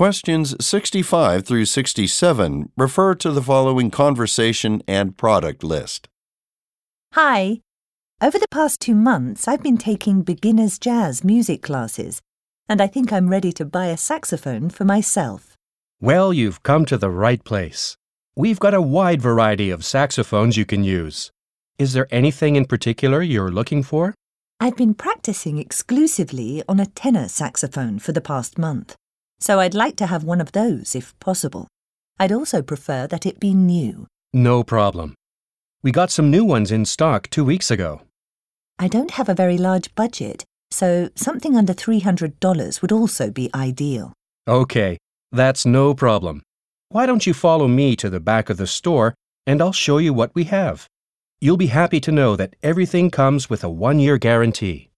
Questions 65 through 67 refer to the following conversation and product list. Hi. Over the past 2 months, I've been taking beginner's jazz music classes, and I think I'm ready to buy a saxophone for myself. Well, you've come to the right place. We've got a wide variety of saxophones you can use. Is there anything in particular you're looking for? I've been practicing exclusively on a tenor saxophone for the past month, so I'd like to have one of those if possible. I'd also prefer that it be new. No problem. We got some new ones in stock 2 weeks ago. I don't have a very large budget, so something under $300 would also be ideal. Okay, that's no problem. Why don't you follow me to the back of the store and I'll show you what we have. You'll be happy to know that everything comes with a 1-year guarantee.